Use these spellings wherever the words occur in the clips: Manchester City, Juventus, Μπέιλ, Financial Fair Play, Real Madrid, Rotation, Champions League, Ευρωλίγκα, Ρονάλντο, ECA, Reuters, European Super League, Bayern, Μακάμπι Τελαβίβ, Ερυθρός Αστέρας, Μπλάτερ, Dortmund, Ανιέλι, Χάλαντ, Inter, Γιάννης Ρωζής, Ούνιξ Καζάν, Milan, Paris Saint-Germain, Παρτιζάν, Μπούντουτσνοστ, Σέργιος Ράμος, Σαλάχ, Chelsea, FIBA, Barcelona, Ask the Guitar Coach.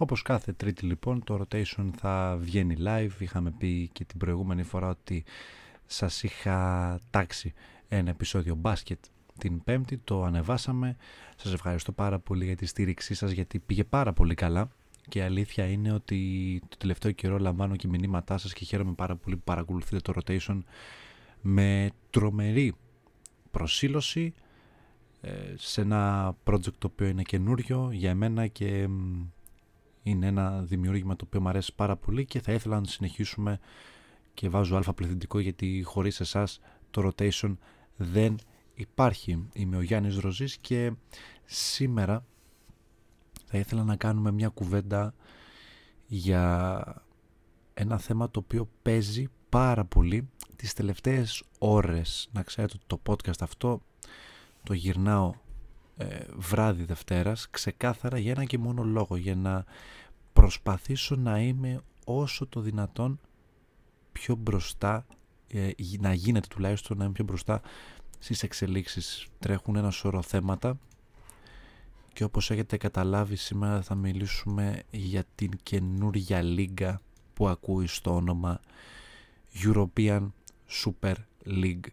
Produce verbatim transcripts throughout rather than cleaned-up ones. Όπως κάθε Τρίτη λοιπόν, το Rotation θα βγαίνει live. Είχαμε πει και την προηγούμενη φορά ότι σας είχα τάξει ένα επεισόδιο μπάσκετ την Πέμπτη, το ανεβάσαμε. Σας ευχαριστώ πάρα πολύ για τη στήριξή σας, γιατί πήγε πάρα πολύ καλά. Και η αλήθεια είναι ότι το τελευταίο καιρό λαμβάνω και μηνύματά σας και χαίρομαι πάρα πολύ που παρακολουθείτε το Rotation με τρομερή προσήλωση σε ένα project το οποίο είναι καινούριο για εμένα και είναι ένα δημιούργημα το οποίο μου αρέσει πάρα πολύ και θα ήθελα να το συνεχίσουμε, και βάζω αλφα πληθυντικό γιατί χωρίς εσάς το Rotation δεν υπάρχει. Είμαι ο Γιάννης Ρωζής και σήμερα θα ήθελα να κάνουμε μια κουβέντα για ένα θέμα το οποίο παίζει πάρα πολύ τις τελευταίες ώρες. Να ξέρετε ότι το podcast αυτό το γυρνάω ε, βράδυ Δευτέρας, ξεκάθαρα για ένα και μόνο λόγο, για να προσπαθήσω να είμαι όσο το δυνατόν πιο μπροστά, ε, να γίνεται τουλάχιστον να είμαι πιο μπροστά στις εξελίξεις. Τρέχουν ένα σωρό θέματα και όπως έχετε καταλάβει σήμερα θα μιλήσουμε για την καινούρια λίγκα που ακούει στο όνομα European Super League.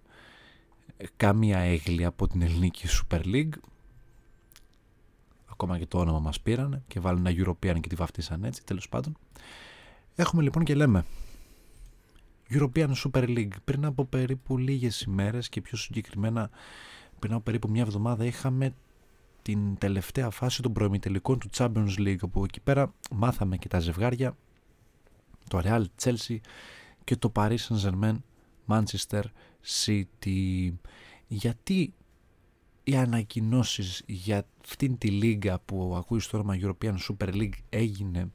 Καμία έγκλη από την ελληνική Super League. Ακόμα και το όνομα μας πήρανε και βάλουν ένα European και τη βαφτίσαν έτσι, τέλος πάντων. Έχουμε λοιπόν και λέμε European Super League. Πριν από περίπου λίγες ημέρες και πιο συγκεκριμένα πριν από περίπου μια εβδομάδα είχαμε την τελευταία φάση των προημιτελικών του Champions League, όπου εκεί πέρα μάθαμε και τα ζευγάρια, το Real Chelsea και το Paris Saint-Germain Manchester City. Γιατί οι ανακοινώσεις για αυτήν τη λίγκα που ακούει στο όνομα European Super League έγινε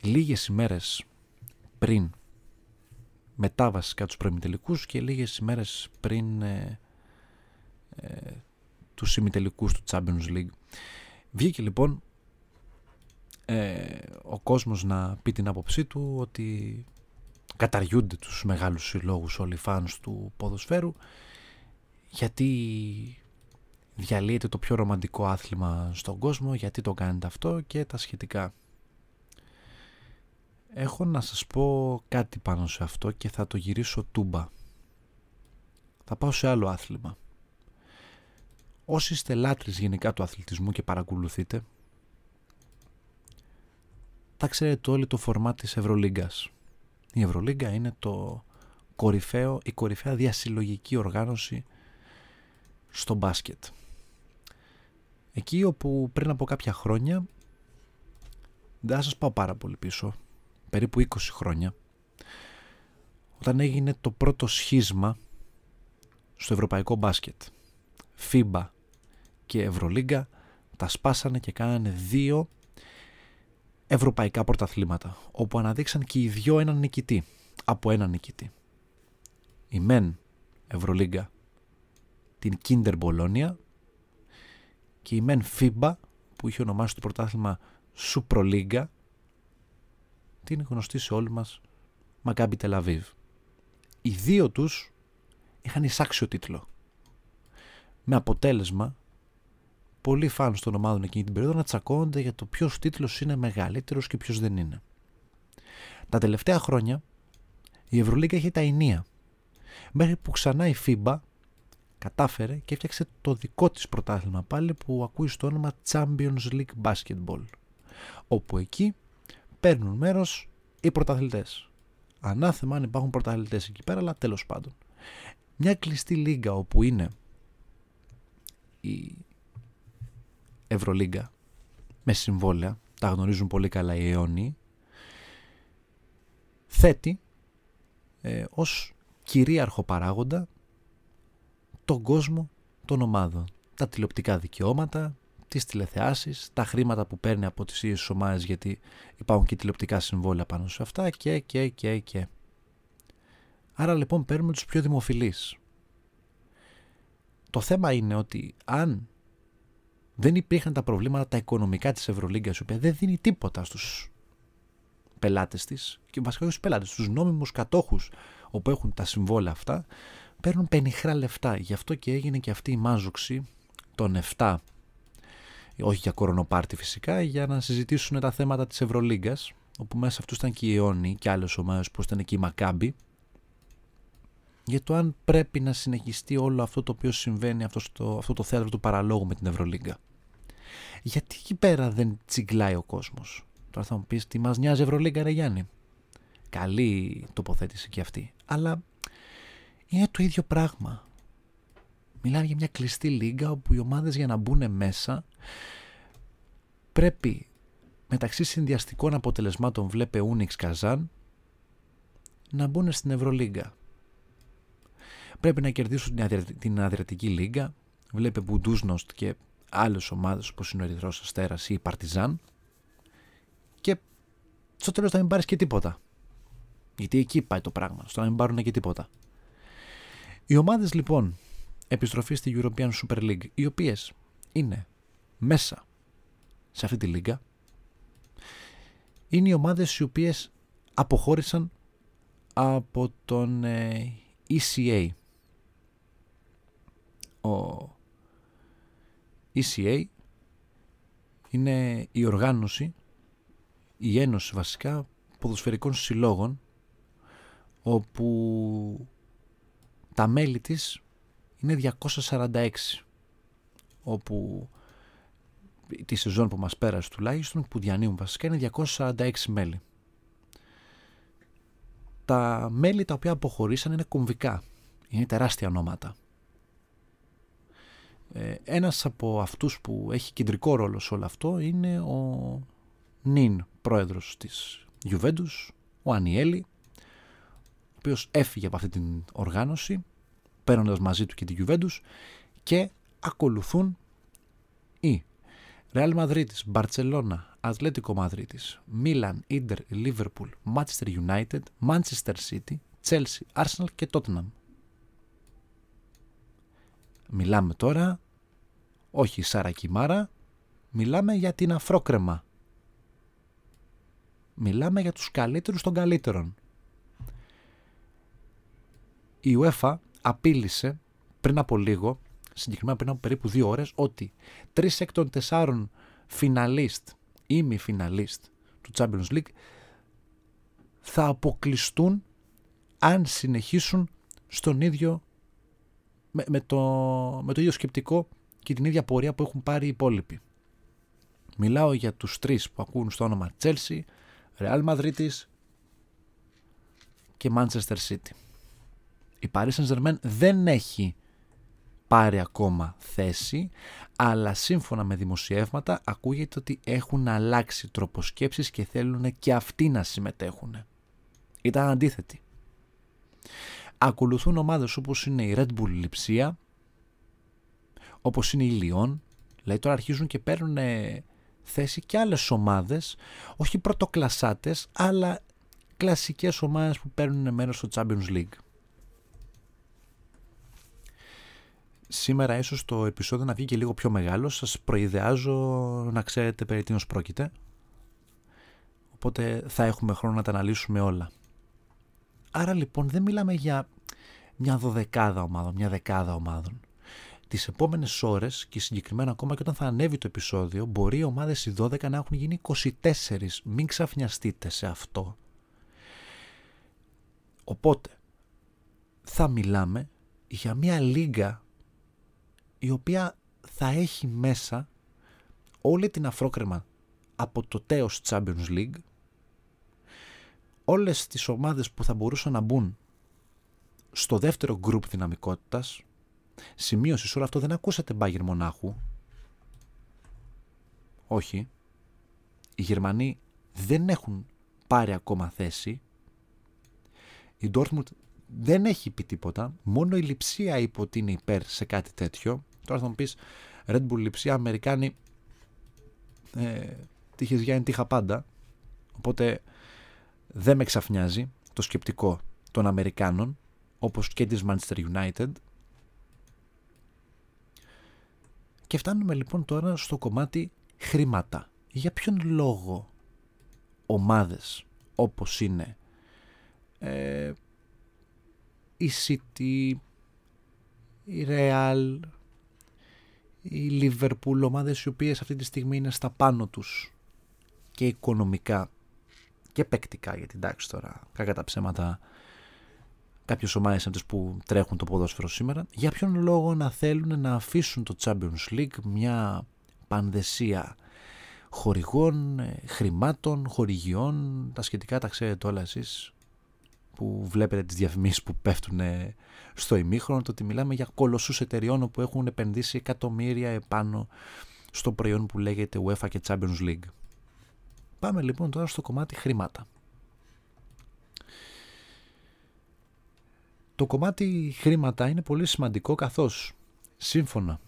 λίγες ημέρες πριν μετά βασικά τους προημιτελικούς και λίγες ημέρες πριν ε, ε, τους ημιτελικούς του Champions League. Βγήκε λοιπόν ε, ο κόσμος να πει την άποψή του ότι καταργούνται τους μεγάλους συλλόγους όλοι οι φανς του ποδοσφαίρου, γιατί διαλύεται το πιο ρομαντικό άθλημα στον κόσμο, γιατί το κάνετε αυτό και τα σχετικά. Έχω να σας πω κάτι πάνω σε αυτό και θα το γυρίσω τούμπα. Θα πάω σε άλλο άθλημα. Όσοι είστε λάτρεις γενικά του αθλητισμού και παρακολουθείτε, θα ξέρετε όλοι το φορμάτ της Ευρωλίγκας. Η Ευρωλίγκα είναι το κορυφαίο, η κορυφαία διασυλλογική οργάνωση στο μπάσκετ. Εκεί όπου πριν από κάποια χρόνια, δεν θα σας πάω πάρα πολύ πίσω, περίπου είκοσι χρόνια, όταν έγινε το πρώτο σχίσμα στο ευρωπαϊκό μπάσκετ, FIBA και Ευρωλίγκα τα σπάσανε και κάνανε δύο ευρωπαϊκά πρωταθλήματα, όπου αναδείξαν και οι δυο έναν νικητή, από έναν νικητή. Η μεν Ευρωλίγκα την Κίντερ Μπολόνια και η μεν FIBA, που είχε ονομάσει το πρωτάθλημα Σουπρολίγκα, την γνωστή σε όλους μας Μακάμπι Τελαβίβ. Οι δύο τους είχαν εισάξιο τίτλο, με αποτέλεσμα πολλοί φανς των ομάδων εκείνη την περίοδο να τσακώνονται για το ποιος τίτλος είναι μεγαλύτερος και ποιος δεν είναι. Τα τελευταία χρόνια η Ευρωλίγκα είχε τα ενία, μέχρι που ξανά η FIBA κατάφερε και έφτιαξε το δικό της πρωτάθλημα πάλι, που ακούει στο όνομα Champions League Basketball, όπου εκεί παίρνουν μέρος οι πρωταθλητές. Ανάθεμα αν υπάρχουν πρωταθλητές εκεί πέρα, αλλά τέλος πάντων. Μια κλειστή λίγκα όπου είναι η Ευρωλίγκα με συμβόλαια, τα γνωρίζουν πολύ καλά οι Ιόνιοι, θέτει ε, ως κυρίαρχο παράγοντα τον κόσμο των ομάδων, τα τηλεοπτικά δικαιώματα, τις τηλεθεάσεις, τα χρήματα που παίρνει από τις ίδιες ομάδες, γιατί υπάρχουν και τηλεοπτικά συμβόλαια πάνω σε αυτά και και και και. Άρα λοιπόν παίρνουμε τους πιο δημοφιλείς. Το θέμα είναι ότι αν δεν υπήρχαν τα προβλήματα τα οικονομικά της Ευρωλίγκας, η οποία δεν δίνει τίποτα στους πελάτες της, και βασικά στους πελάτες, στους νόμιμους κατόχους όπου έχουν τα συμβόλαια αυτά, παίρνουν πενιχρά λεφτά. Γι' αυτό και έγινε και αυτή η μάζοξη των επτά όχι για κορονοπάρτι φυσικά, για να συζητήσουν τα θέματα της Ευρωλίγκας, όπου μέσα αυτούς ήταν και οι Ιόνιοι και άλλες ομάδες που ήταν και η Μακάμπι, για το αν πρέπει να συνεχιστεί όλο αυτό το οποίο συμβαίνει, αυτό, στο, αυτό το θέατρο του παραλόγου με την Ευρωλίγκα. Γιατί εκεί πέρα δεν τσιγκλάει ο κόσμος? Τώρα θα μου πεις, τι μας νοιάζει Ευρωλίγκα ρε Γιάννη? Καλή τοποθέτηση και αυτή, αλλά είναι το ίδιο πράγμα. Μιλάμε για μια κλειστή λίγκα όπου οι ομάδες για να μπουν μέσα πρέπει μεταξύ συνδυαστικών αποτελεσμάτων, βλέπε Ούνιξ Καζάν, να μπουν στην Ευρωλίγκα. Πρέπει να κερδίσουν την Αδριατική Λίγκα, βλέπε Μπούντουτσνοστ και άλλες ομάδες όπως είναι ο Ερυθρός Αστέρας ή η Παρτιζάν, και στο τέλος θα μην πάρεις και τίποτα. Γιατί εκεί πάει το πράγμα, στο να μην πάρουν και τίποτα. Οι ομάδες λοιπόν επιστροφή στη European Super League, οι οποίες είναι μέσα σε αυτή τη λίγκα, είναι οι ομάδες οι οποίες αποχώρησαν από τον ε, ι σι έι. Ο ι σι έι είναι η οργάνωση, η ένωση βασικά ποδοσφαιρικών συλλόγων, όπου τα μέλη της είναι διακόσια σαράντα έξι, όπου τη σεζόν που μας πέρασε τουλάχιστον, που διανύουν βασικά, είναι διακόσια σαράντα έξι μέλη. Τα μέλη τα οποία αποχωρήσαν είναι κομβικά, είναι τεράστια ονόματα. Ε, ένας από αυτούς που έχει κεντρικό ρόλο σε όλο αυτό είναι ο νυν πρόεδρος της Juventus, ο Ανιέλι, ο οποίος έφυγε από αυτή την οργάνωση, παίρνοντας μαζί του και την Juventus, και ακολουθούν οι Real Madrid, Barcelona, Atletico Madrid, Milan, Inter, Liverpool, Manchester United, Manchester City, Chelsea, Arsenal και Tottenham. Μιλάμε τώρα, όχι Σάρα Κιμάρα, μιλάμε για την αφρόκρεμα. Μιλάμε για τους καλύτερους των καλύτερων. Η UEFA απείλησε πριν από λίγο, συγκεκριμένα πριν από περίπου δύο ώρες, ότι τρεις εκ των τεσσάρων φιναλίστ ή μη φιναλίστ του Champions League θα αποκλειστούν αν συνεχίσουν στον ίδιο, με, με, το, με το ίδιο σκεπτικό και την ίδια πορεία που έχουν πάρει οι υπόλοιποι. Μιλάω για τους τρεις που ακούνε στο όνομα Chelsea, Real Madrid και Manchester City. Η Paris Saint-Germain δεν έχει πάρει ακόμα θέση, αλλά σύμφωνα με δημοσιεύματα ακούγεται ότι έχουν αλλάξει τρόπο σκέψης και θέλουν και αυτοί να συμμετέχουν. Ήταν αντίθετοι. Ακολουθούν ομάδες όπως είναι η Red Bull Λειψία, όπως είναι η Λιόν, δηλαδή τώρα αρχίζουν και παίρνουν θέση και άλλες ομάδες, όχι πρωτοκλασσάτες, αλλά κλασικές ομάδες που παίρνουν μέρος στο Champions League. Σήμερα ίσως το επεισόδιο να βγει και λίγο πιο μεγάλο, σας προειδεάζω να ξέρετε περί τίνος πρόκειται. Οπότε θα έχουμε χρόνο να τα αναλύσουμε όλα. Άρα λοιπόν δεν μιλάμε για μια δωδεκάδα ομάδων, μια δεκάδα ομάδων. Τις επόμενες ώρες και συγκεκριμένα ακόμα και όταν θα ανέβει το επεισόδιο, μπορεί οι ομάδες οι δώδεκα να έχουν γίνει είκοσι τέσσερις. Μην ξαφνιαστείτε σε αυτό. Οπότε θα μιλάμε για μια λίγκα η οποία θα έχει μέσα όλη την αφρόκρεμα από το τέος Champions League, όλες τις ομάδες που θα μπορούσαν να μπουν στο δεύτερο γκρουπ δυναμικότητας. Σημείωση, σε όλο αυτό δεν ακούσατε Bayern Μονάχου. Όχι. Οι Γερμανοί δεν έχουν πάρει ακόμα θέση. Η Dortmund δεν έχει πει τίποτα. Μόνο η Λειψία είπε ότι είναι υπέρ σε κάτι τέτοιο. Τώρα θα μου πεις, Red Bull Λειψία, Αμερικάνοι, ε, τύχες Γιάννη, τύχα πάντα. Οπότε δεν με ξαφνιάζει το σκεπτικό των Αμερικάνων, όπως και της Manchester United. Και φτάνουμε λοιπόν τώρα στο κομμάτι χρήματα. Για ποιον λόγο ομάδες όπως είναι ε, η City, η Real, η Liverpool, ομάδες οι οποίες αυτή τη στιγμή είναι στα πάνω τους και οικονομικά και παικτικά, γιατί εντάξει τώρα, κακά τα ψέματα, κάποιες ομάδες από τις που τρέχουν το ποδόσφαιρο σήμερα, για ποιον λόγο να θέλουν να αφήσουν το Champions League, μια πανδεσία χορηγών, χρημάτων, χορηγιών, τα σχετικά τα ξέρετε όλα εσείς που βλέπετε τις διαφημίσεις που πέφτουν στο ημίχρονο, το ότι μιλάμε για κολοσσούς εταιριών που έχουν επενδύσει εκατομμύρια επάνω στο προϊόν που λέγεται UEFA και Champions League. Πάμε λοιπόν τώρα στο κομμάτι χρήματα. Το κομμάτι χρήματα είναι πολύ σημαντικό, καθώς σύμφωνα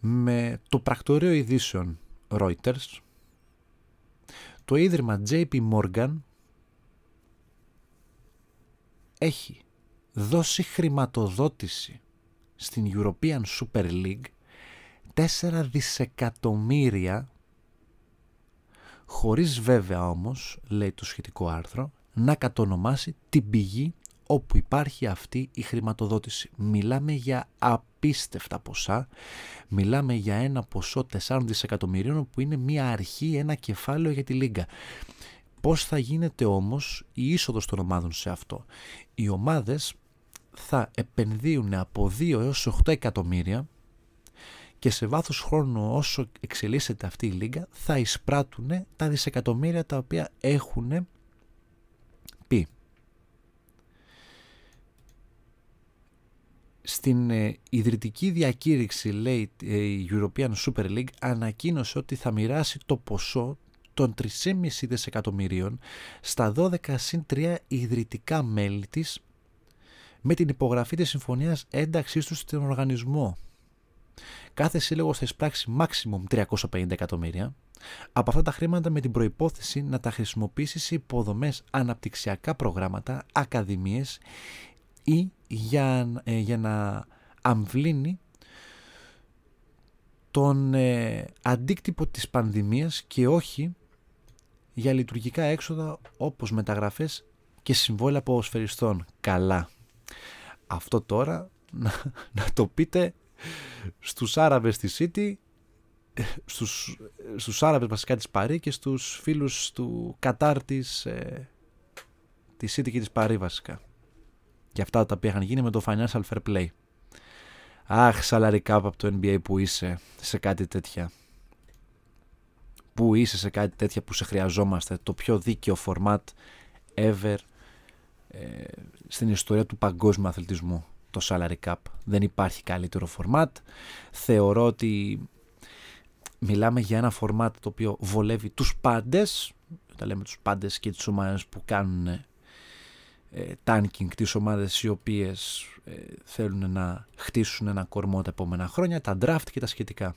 με το πρακτορείο ειδήσεων Reuters, το ίδρυμα τζέι πι Morgan έχει δώσει χρηματοδότηση στην European Super League τέσσερα δισεκατομμύρια, χωρίς βέβαια όμως, λέει το σχετικό άρθρο, να κατονομάσει την πηγή όπου υπάρχει αυτή η χρηματοδότηση. Μιλάμε για απίστευτα ποσά, μιλάμε για ένα ποσό τεσσάρων δισεκατομμυρίων που είναι μια αρχή, ένα κεφάλαιο για τη Λίγκα. Πώς θα γίνεται όμως η είσοδος των ομάδων σε αυτό? Οι ομάδες θα επενδύουν από δύο έως οκτώ εκατομμύρια και σε βάθος χρόνου, όσο εξελίσσεται αυτή η Λίγκα, θα εισπράττουν τα δισεκατομμύρια τα οποία έχουν πει. Στην ε, ιδρυτική διακήρυξη, λέει, ε, η European Super League ανακοίνωσε ότι θα μοιράσει το ποσό των τρία κόμμα πέντε δισεκατομμυρίων στα δώδεκα συν τρία ιδρυτικά μέλη της με την υπογραφή της συμφωνίας ένταξής τους στον οργανισμό. Κάθε σύλλογος θα εισπράξει maximum τριακόσια πενήντα εκατομμύρια από αυτά τα χρήματα, με την προϋπόθεση να τα χρησιμοποιήσει σε υποδομές, αναπτυξιακά προγράμματα, ακαδημίες ή για, ε, για να αμβλύνει τον ε, αντίκτυπο της πανδημίας και όχι για λειτουργικά έξοδα όπως μεταγραφές και συμβόλαια ποδοσφαιριστών. Καλά. Αυτό τώρα να, να το πείτε στους Άραβες της City, στους, στους Άραβες βασικά της Παρί και στους φίλους του Κατάρ της, ε, της City και της Παρί βασικά. Και αυτά τα οποία είχαν γίνει με το Financial Fair Play. Αχ, salary cap από το εν μπι έι που είσαι σε κάτι τέτοια. Που είσαι σε κάτι τέτοια που σε χρειαζόμαστε. Το πιο δίκαιο format ever ε, στην ιστορία του παγκόσμιου αθλητισμού. Το salary cap. Δεν υπάρχει καλύτερο format. Θεωρώ ότι μιλάμε για ένα format το οποίο βολεύει τους πάντες. Όταν λέμε τους πάντες, και τις ομάδες που κάνουν tanking, τις ομάδες οι οποίες ε, θέλουν να χτίσουν ένα κορμό τα επόμενα χρόνια, τα draft και τα σχετικά.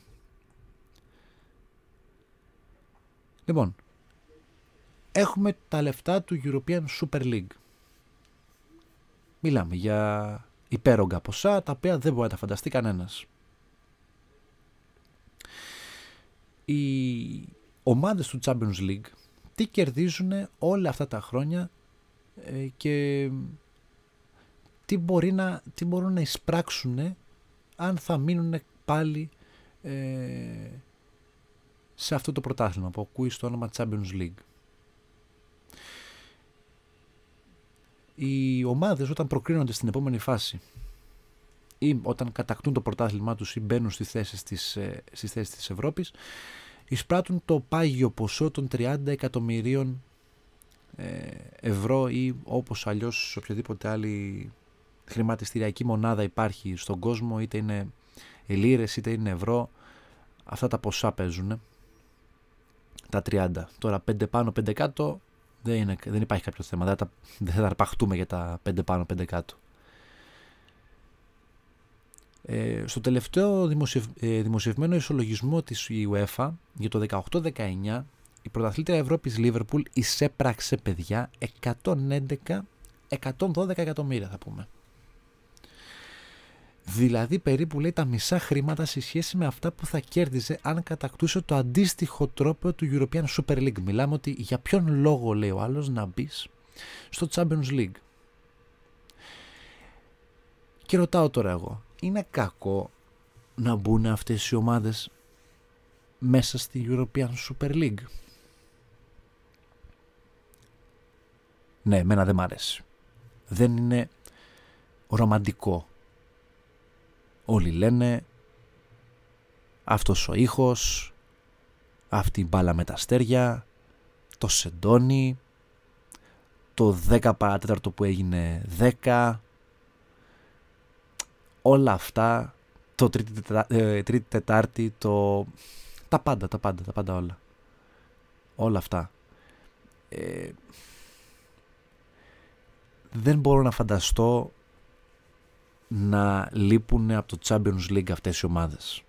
Λοιπόν, έχουμε τα λεφτά του European Super League. Μιλάμε για υπέρογκα ποσά τα οποία δεν μπορεί να τα φανταστεί κανένας. Οι ομάδες του Champions League τι κερδίζουν όλα αυτά τα χρόνια και τι, μπορεί να, τι μπορούν να εισπράξουν αν θα μείνουν πάλι ε, σε αυτό το πρωτάθλημα που ακούει στο όνομα Champions League. Οι ομάδες όταν προκρίνονται στην επόμενη φάση ή όταν κατακτούν το πρωτάθλημά τους ή μπαίνουν στις θέσεις της, ε, στις θέσεις της Ευρώπης, εισπράττουν το πάγιο ποσό των τριάντα εκατομμυρίων ευρώ ή όπως αλλιώς οποιαδήποτε άλλη χρηματιστηριακή μονάδα υπάρχει στον κόσμο, είτε είναι λίρες είτε είναι ευρώ, αυτά τα ποσά παίζουν τα τριάντα. Τώρα πέντε πάνω πέντε κάτω δεν, είναι, δεν υπάρχει κάποιο θέμα, δεν θα, δεν θα αρπαχτούμε για τα πέντε πάνω πέντε κάτω. Ε, στο τελευταίο δημοσιευ, ε, δημοσιευμένο ισολογισμό της UEFA για το δεκαοκτώ δεκαεννιά, η πρωταθλήτρια Ευρώπης Liverpool εισέπραξε, παιδιά, εκατόν έντεκα εκατόν δώδεκα εκατομμύρια θα πούμε. Δηλαδή περίπου, λέει, τα μισά χρήματα σε σχέση με αυτά που θα κέρδιζε αν κατακτούσε το αντίστοιχο τρόπο του European Super League. Μιλάμε ότι για ποιον λόγο, λέει ο άλλος, να μπεις στο Champions League. Και ρωτάω τώρα εγώ, είναι κακό να μπουν αυτές οι ομάδες μέσα στη European Super League? Ναι, εμένα δεν μ' αρέσει. Δεν είναι ρομαντικό. Όλοι λένε αυτός ο ήχος, αυτή η μπάλα με τα αστέρια, το σεντόνι, το δέκα παρά τέταρτο που έγινε δέκα, όλα αυτά, το τρίτη, τετά, ε, τρίτη τετάρτη, το... τα πάντα, τα πάντα, τα πάντα όλα. Όλα αυτά. Ε, δεν μπορώ να φανταστώ να λείπουν από το Champions League αυτές οι ομάδες.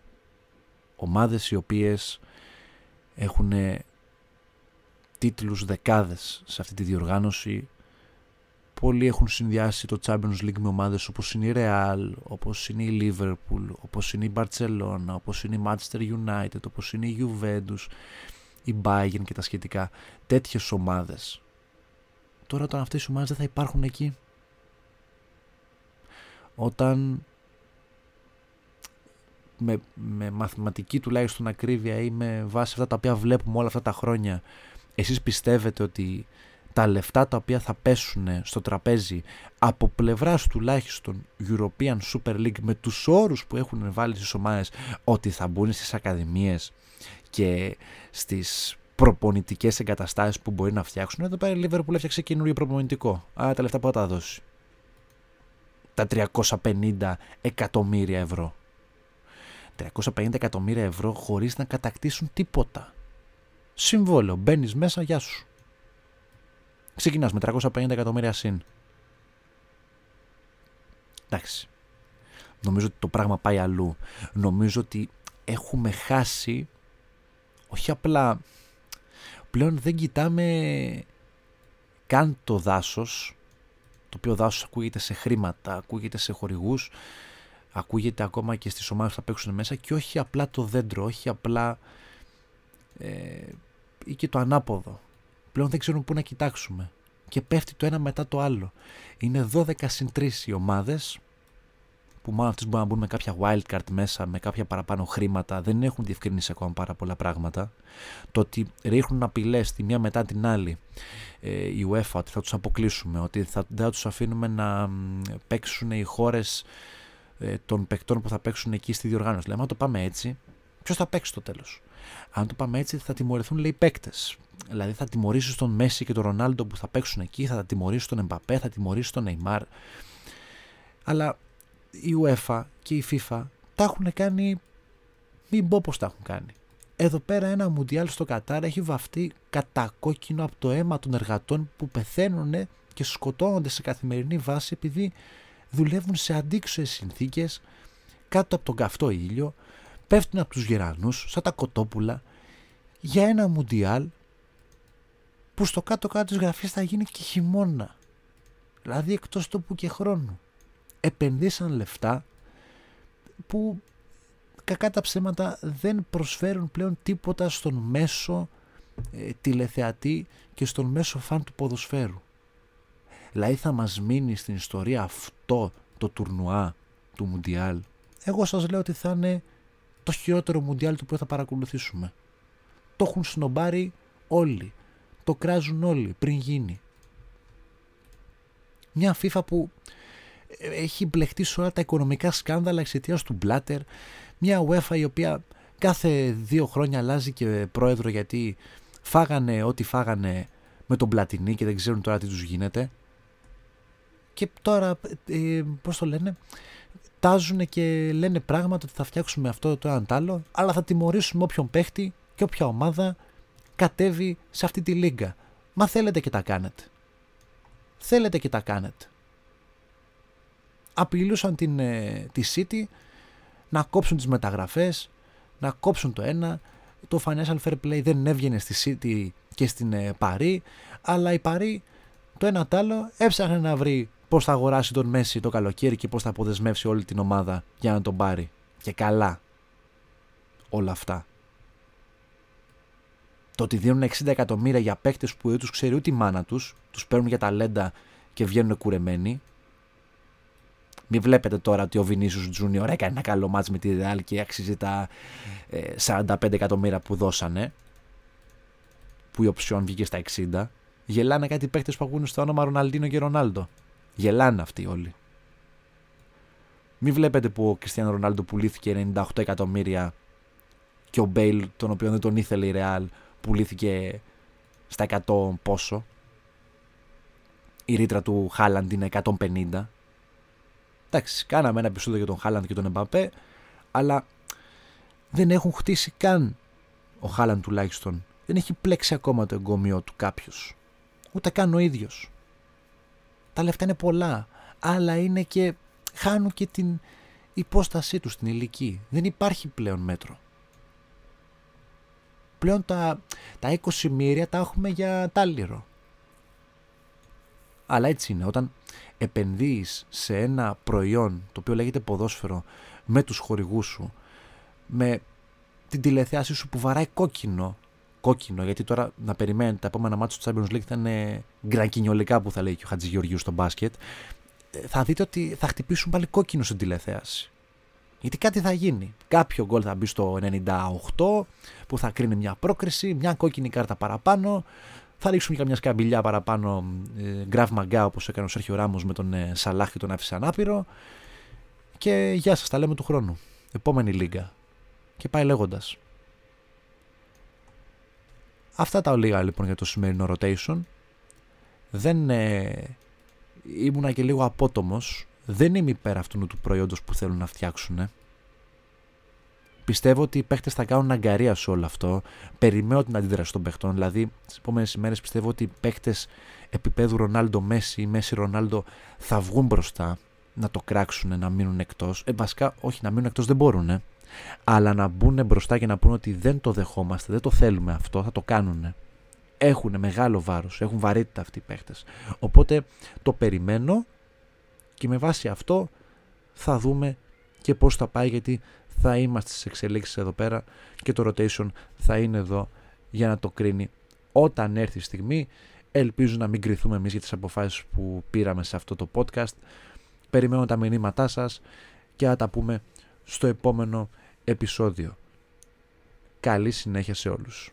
Ομάδες οι οποίες έχουν τίτλους δεκάδες σε αυτή τη διοργάνωση. Πολλοί έχουν συνδυάσει το Champions League με ομάδες όπως είναι η Real, όπως είναι η Liverpool, όπως είναι η Barcelona, όπως είναι η Manchester United, όπως είναι η Juventus, η Bayern και τα σχετικά. Τέτοιες ομάδες. Τώρα όταν αυτές οι ομάδες δεν θα υπάρχουν εκεί, όταν με, με μαθηματική τουλάχιστον ακρίβεια ή με βάση αυτά τα οποία βλέπουμε όλα αυτά τα χρόνια, εσείς πιστεύετε ότι τα λεφτά τα οποία θα πέσουν στο τραπέζι από πλευράς τουλάχιστον European Super League με τους όρους που έχουν βάλει στις ομάδες, ότι θα μπουν στις ακαδημίες και στις προπονητικές εγκαταστάσεις που μπορεί να φτιάξουν? Εδώ πέρα η Liverpool έφτιαξε καινούριο προπονητικό. Α, τα λεφτά που θα τα δώσει, τα τριακόσια πενήντα εκατομμύρια ευρώ. τριακόσια πενήντα εκατομμύρια ευρώ χωρίς να κατακτήσουν τίποτα. Συμβόλαιο, μπαίνεις μέσα, γεια σου. Ξεκινάς με τριακόσια πενήντα εκατομμύρια συν. Εντάξει. Νομίζω ότι το πράγμα πάει αλλού. Νομίζω ότι έχουμε χάσει, όχι απλά, πλέον δεν κοιτάμε καν το δάσος, το οποίο δάσος ακούγεται σε χρήματα, ακούγεται σε χορηγούς, ακούγεται ακόμα και στις ομάδες που θα παίξουν μέσα, και όχι απλά το δέντρο, όχι απλά ε, ή και το ανάποδο. Πλέον δεν ξέρουμε πού να κοιτάξουμε και πέφτει το ένα μετά το άλλο. Είναι δώδεκα συν τρία οι ομάδες που μάλλον αυτές μπορούν να μπουν με κάποια wildcard μέσα, με κάποια παραπάνω χρήματα, δεν έχουν διευκρινίσει ακόμα πάρα πολλά πράγματα. Το ότι ρίχνουν απειλές τη μία μετά την άλλη, ε, η UEFA, ότι θα τους αποκλείσουμε, ότι θα, δεν θα τους αφήνουμε να παίξουν οι χώρες ε, των παικτών που θα παίξουν εκεί στη διοργάνωση. Λέμε, αν το πάμε έτσι, ποιος θα παίξει στο τέλος? Αν το πάμε έτσι, θα τιμωρηθούν, λέει, οι παίκτες. Δηλαδή, θα τιμωρήσεις τον Μέση και τον Ρονάλντο που θα παίξουν εκεί, θα τιμωρήσεις τον Εμπαπέ, θα τιμωρήσεις τον Νεϊμάρ. Αλλά η UEFA και η FIFA τα έχουν κάνει, μην πω πως τα έχουν κάνει. Εδώ πέρα ένα μουντιάλ στο Κατάρ έχει βαφτεί κατακόκκινο από το αίμα των εργατών που πεθαίνουν και σκοτώνονται σε καθημερινή βάση επειδή δουλεύουν σε αντίξωες συνθήκες, κάτω από τον καυτό ήλιο, πέφτουν από τους γερανούς σαν τα κοτόπουλα για ένα μουντιάλ που στο κάτω-κάτω της γραφής θα γίνει και χειμώνα, δηλαδή εκτός τόπου και χρόνου. Επενδύσαν λεφτά που κακά τα ψέματα δεν προσφέρουν πλέον τίποτα στον μέσο ε, τηλεθεατή και στον μέσο φαν του ποδοσφαίρου. Δηλαδή θα μας μείνει στην ιστορία αυτό το τουρνουά του Μουντιάλ. Εγώ σας λέω ότι θα είναι το χειρότερο Μουντιάλ του που θα παρακολουθήσουμε. Το έχουν σνομπάρει όλοι, το κράζουν όλοι πριν γίνει. Μια FIFA που έχει μπλεχτεί σε όλα τα οικονομικά σκάνδαλα εξαιτίας του Μπλάτερ, μια UEFA η οποία κάθε δύο χρόνια αλλάζει και πρόεδρο γιατί φάγανε ό,τι φάγανε με τον Πλατινί και δεν ξέρουν τώρα τι τους γίνεται, και τώρα ε, πώς το λένε, τάζουν και λένε πράγματα ότι θα φτιάξουμε αυτό το ένα τ' άλλο, αλλά θα τιμωρήσουμε όποιον παίχτη και όποια ομάδα κατέβει σε αυτή τη λίγκα. Μα θέλετε και τα κάνετε, θέλετε και τα κάνετε. Απειλούσαν την, ε, τη City να κόψουν τις μεταγραφές, να κόψουν το ένα. Το Financial Fair Play δεν έβγαινε στη City και στην ε, Παρί, αλλά η Παρί το ένα τ' άλλο έψαχνε να βρει πώς θα αγοράσει τον Μέση το καλοκαίρι και πώς θα αποδεσμεύσει όλη την ομάδα για να τον πάρει. Και καλά όλα αυτά. Το ότι δίνουν εξήντα εκατομμύρια για παίκτες που δεν τους ξέρει ούτε η μάνα τους, τους παίρνουν για ταλέντα και βγαίνουν κουρεμένοι. Μην βλέπετε τώρα ότι ο Βινίσιους Τζούνιορ έκανε ένα καλό μάτς με τη Ρεάλ και αξίζει τα σαράντα πέντε εκατομμύρια που δώσανε, που η οψιόν βγήκε στα εξήντα. Γελάνε κάτι παίκτες που ακούνε στο όνομα Ροναλντίνο και Ρονάλντο. Γελάνε αυτοί όλοι. Μην βλέπετε που ο Κριστιάνο Ρονάλντο πουλήθηκε ενενήντα οκτώ εκατομμύρια και ο Μπέιλ, τον οποίο δεν τον ήθελε η Ρεάλ, πουλήθηκε στα εκατό πόσο. Η ρήτρα του Χάλαντ είναι εκατόν πενήντα. Εντάξει, κάναμε ένα επεισόδιο για τον Χάλαντ και τον Εμπαπέ, αλλά δεν έχουν χτίσει καν, ο Χάλαντ τουλάχιστον, δεν έχει πλέξει ακόμα το εγκόμιο του κάποιος. Ούτε καν ο ίδιος. Τα λεφτά είναι πολλά, αλλά είναι και χάνουν και την υπόστασή τους στην ηλική. Δεν υπάρχει πλέον μέτρο. Πλέον τα, τα είκοσι μοίρια τα έχουμε για τάλιρο. Αλλά έτσι είναι, όταν επενδύεις σε ένα προϊόν το οποίο λέγεται ποδόσφαιρο με τους χορηγούς σου, με την τηλεθέαση σου που βαράει κόκκινο, κόκκινο, γιατί τώρα να περιμένετε τα επόμενα μάτια του Champions League θα είναι γκρακινιολικά που θα λέει και ο Χατζηγεωργίου στο μπάσκετ, θα δείτε ότι θα χτυπήσουν πάλι κόκκινο στην τηλεθέαση. Γιατί κάτι θα γίνει. Κάποιο γκολ θα μπει στο ενενήντα οκτώ που θα κρίνει μια πρόκριση, μια κόκκινη κάρτα παραπάνω, θα ρίξουν και καμιά σκαμπιλιά παραπάνω, γκραβ μαγκά όπως έκανε ο Σέρχιο Ράμος με τον Σαλάχ και τον άφησε ανάπηρο. Και γεια σας, τα λέμε του χρόνου. Επόμενη λίγα. Και πάει λέγοντας. Αυτά τα ολίγα λοιπόν για το σημερινό rotation. Δεν ε, ήμουνα και λίγο απότομος. Δεν είμαι υπέρ αυτού του προϊόντος που θέλουν να φτιάξουν. Ε. Πιστεύω ότι οι παίχτες θα κάνουν αγκαρία σε όλο αυτό. Περιμένω την αντίδραση των παίχτων. Δηλαδή, τις επόμενες ημέρες πιστεύω ότι οι παίχτες επίπεδου Ρονάλντο Μέση ή Μέση Ρονάλντο θα βγουν μπροστά να το κράξουν, να μείνουν εκτός. Ε, βασικά, όχι, να μείνουν εκτός δεν μπορούν. Ε. Αλλά να μπουν μπροστά και να πούνε ότι δεν το δεχόμαστε, δεν το θέλουμε αυτό, θα το κάνουν. Έχουν μεγάλο βάρος, έχουν βαρύτητα αυτοί οι παίχτες. Οπότε το περιμένω και με βάση αυτό θα δούμε και πώς θα πάει, γιατί θα είμαστε στις εξελίξεις εδώ πέρα και το rotation θα είναι εδώ για να το κρίνει όταν έρθει η στιγμή. Ελπίζω να μην κριθούμε εμείς για τις αποφάσεις που πήραμε σε αυτό το podcast. Περιμένω τα μηνύματά σας και θα τα πούμε στο επόμενο επεισόδιο. Καλή συνέχεια σε όλους.